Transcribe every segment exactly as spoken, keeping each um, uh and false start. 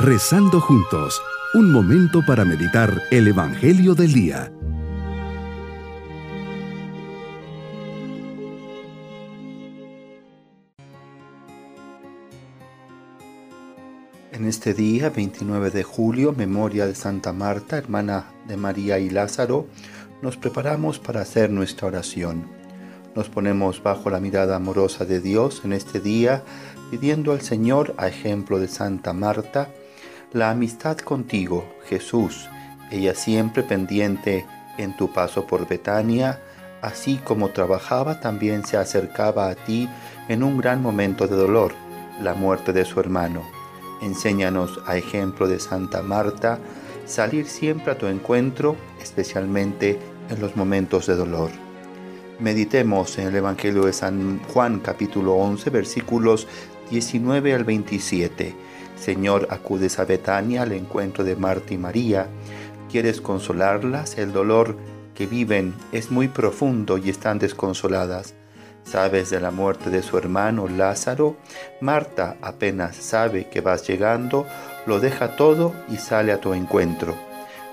Rezando Juntos, un momento para meditar el Evangelio del Día. En este día, veintinueve de julio, memoria de Santa Marta, hermana de María y Lázaro, nos preparamos para hacer nuestra oración. Nos ponemos bajo la mirada amorosa de Dios en este día, pidiendo al Señor, a ejemplo de Santa Marta, la amistad contigo, Jesús, ella siempre pendiente en tu paso por Betania, así como trabajaba, también se acercaba a ti en un gran momento de dolor, la muerte de su hermano. Enséñanos, a ejemplo de Santa Marta, salir siempre a tu encuentro, especialmente en los momentos de dolor. Meditemos en el Evangelio de San Juan, capítulo once, versículos diecinueve al veintisiete. Señor, acudes a Betania al encuentro de Marta y María. ¿Quieres consolarlas? El dolor que viven es muy profundo y están desconsoladas. Sabes de la muerte de su hermano Lázaro. Marta apenas sabe que vas llegando, lo deja todo y sale a tu encuentro.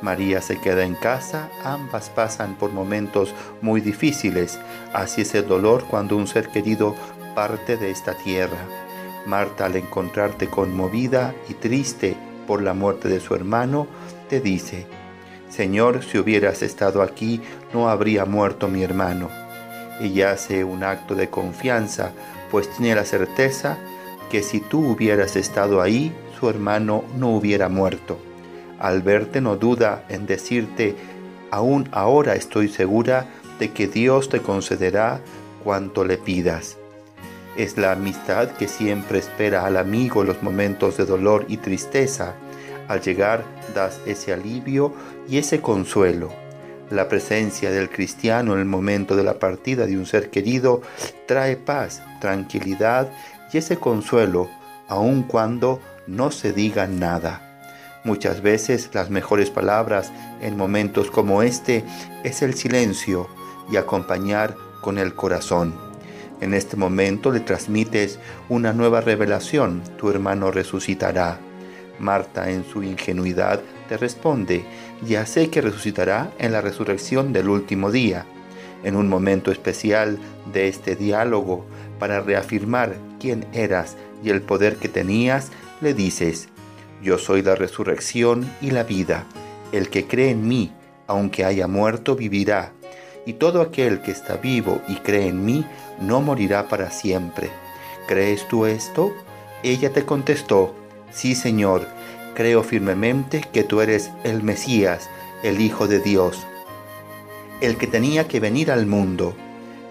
María se queda en casa, ambas pasan por momentos muy difíciles. Así es el dolor cuando un ser querido parte de esta tierra. Marta, al encontrarte conmovida y triste por la muerte de su hermano, te dice: Señor, si hubieras estado aquí, no habría muerto mi hermano. Ella hace un acto de confianza, pues tiene la certeza que si tú hubieras estado ahí, su hermano no hubiera muerto. Al verte no duda en decirte: aún ahora estoy segura de que Dios te concederá cuanto le pidas. Es la amistad que siempre espera al amigo en los momentos de dolor y tristeza. Al llegar, das ese alivio y ese consuelo. La presencia del cristiano en el momento de la partida de un ser querido trae paz, tranquilidad y ese consuelo, aun cuando no se diga nada. Muchas veces las mejores palabras en momentos como este es el silencio y acompañar con el corazón. En este momento le transmites una nueva revelación: tu hermano resucitará. Marta, en su ingenuidad, te responde: ya sé que resucitará en la resurrección del último día. En un momento especial de este diálogo, para reafirmar quién eras y el poder que tenías, le dices: yo soy la resurrección y la vida. El que cree en mí, aunque haya muerto, vivirá. Y todo aquel que está vivo y cree en mí, no morirá para siempre. ¿Crees tú esto? Ella te contestó: sí, Señor, creo firmemente que tú eres el Mesías, el Hijo de Dios, el que tenía que venir al mundo.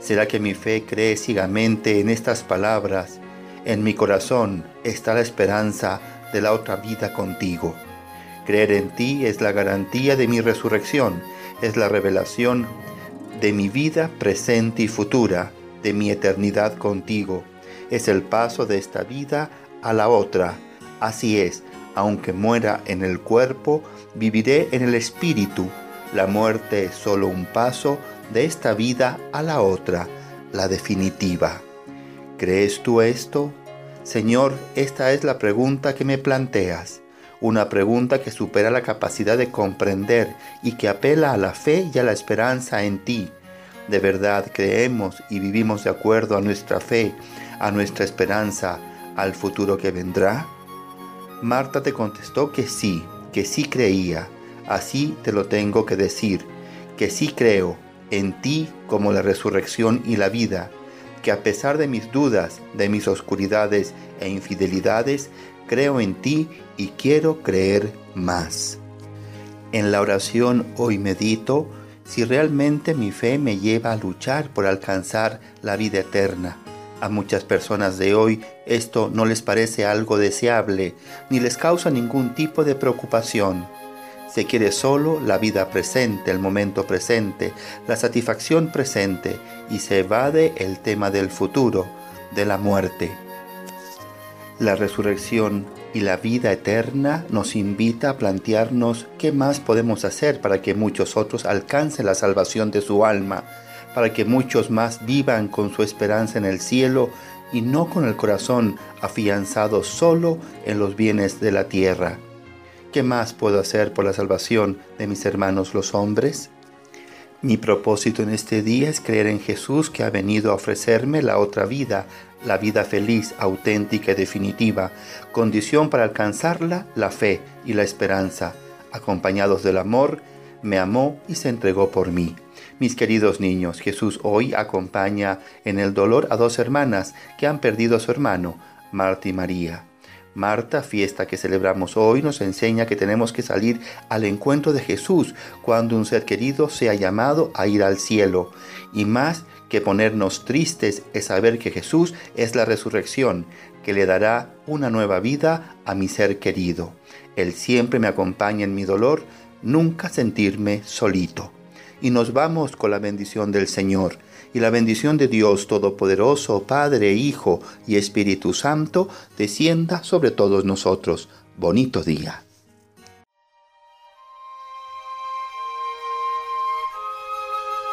¿Será que mi fe cree ciegamente en estas palabras? En mi corazón está la esperanza de la otra vida contigo. Creer en ti es la garantía de mi resurrección, es la revelación de mi vida presente y futura, de mi eternidad contigo. Es el paso de esta vida a la otra. Así es, aunque muera en el cuerpo, viviré en el espíritu. La muerte es solo un paso de esta vida a la otra, la definitiva. ¿Crees tú esto? Señor, esta es la pregunta que me planteas, una pregunta que supera la capacidad de comprender y que apela a la fe y a la esperanza en ti. ¿De verdad creemos y vivimos de acuerdo a nuestra fe, a nuestra esperanza, al futuro que vendrá? Marta te contestó que sí, que sí creía. Así te lo tengo que decir, que sí creo en ti como la resurrección y la vida, que a pesar de mis dudas, de mis oscuridades e infidelidades, creo en ti y quiero creer más. En la oración hoy medito si realmente mi fe me lleva a luchar por alcanzar la vida eterna. A muchas personas de hoy esto no les parece algo deseable, ni les causa ningún tipo de preocupación. Se quiere solo la vida presente, el momento presente, la satisfacción presente, y se evade el tema del futuro, de la muerte. La resurrección y la vida eterna nos invita a plantearnos qué más podemos hacer para que muchos otros alcancen la salvación de su alma, para que muchos más vivan con su esperanza en el cielo y no con el corazón afianzado solo en los bienes de la tierra. ¿Qué más puedo hacer por la salvación de mis hermanos los hombres? Mi propósito en este día es creer en Jesús, que ha venido a ofrecerme la otra vida, la vida feliz, auténtica y definitiva, condición para alcanzarla, la fe y la esperanza. Acompañados del amor, me amó y se entregó por mí. Mis queridos niños, Jesús hoy acompaña en el dolor a dos hermanas que han perdido a su hermano, Marta y María. Marta, fiesta que celebramos hoy, nos enseña que tenemos que salir al encuentro de Jesús cuando un ser querido sea llamado a ir al cielo. Y más que ponernos tristes es saber que Jesús es la resurrección, que le dará una nueva vida a mi ser querido. Él siempre me acompaña en mi dolor, nunca sentirme solito. Y nos vamos con la bendición del Señor. Y la bendición de Dios Todopoderoso, Padre, Hijo y Espíritu Santo, descienda sobre todos nosotros. Bonito día.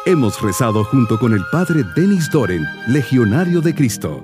Hemos rezado junto con el Padre Denis Doren, Legionario de Cristo.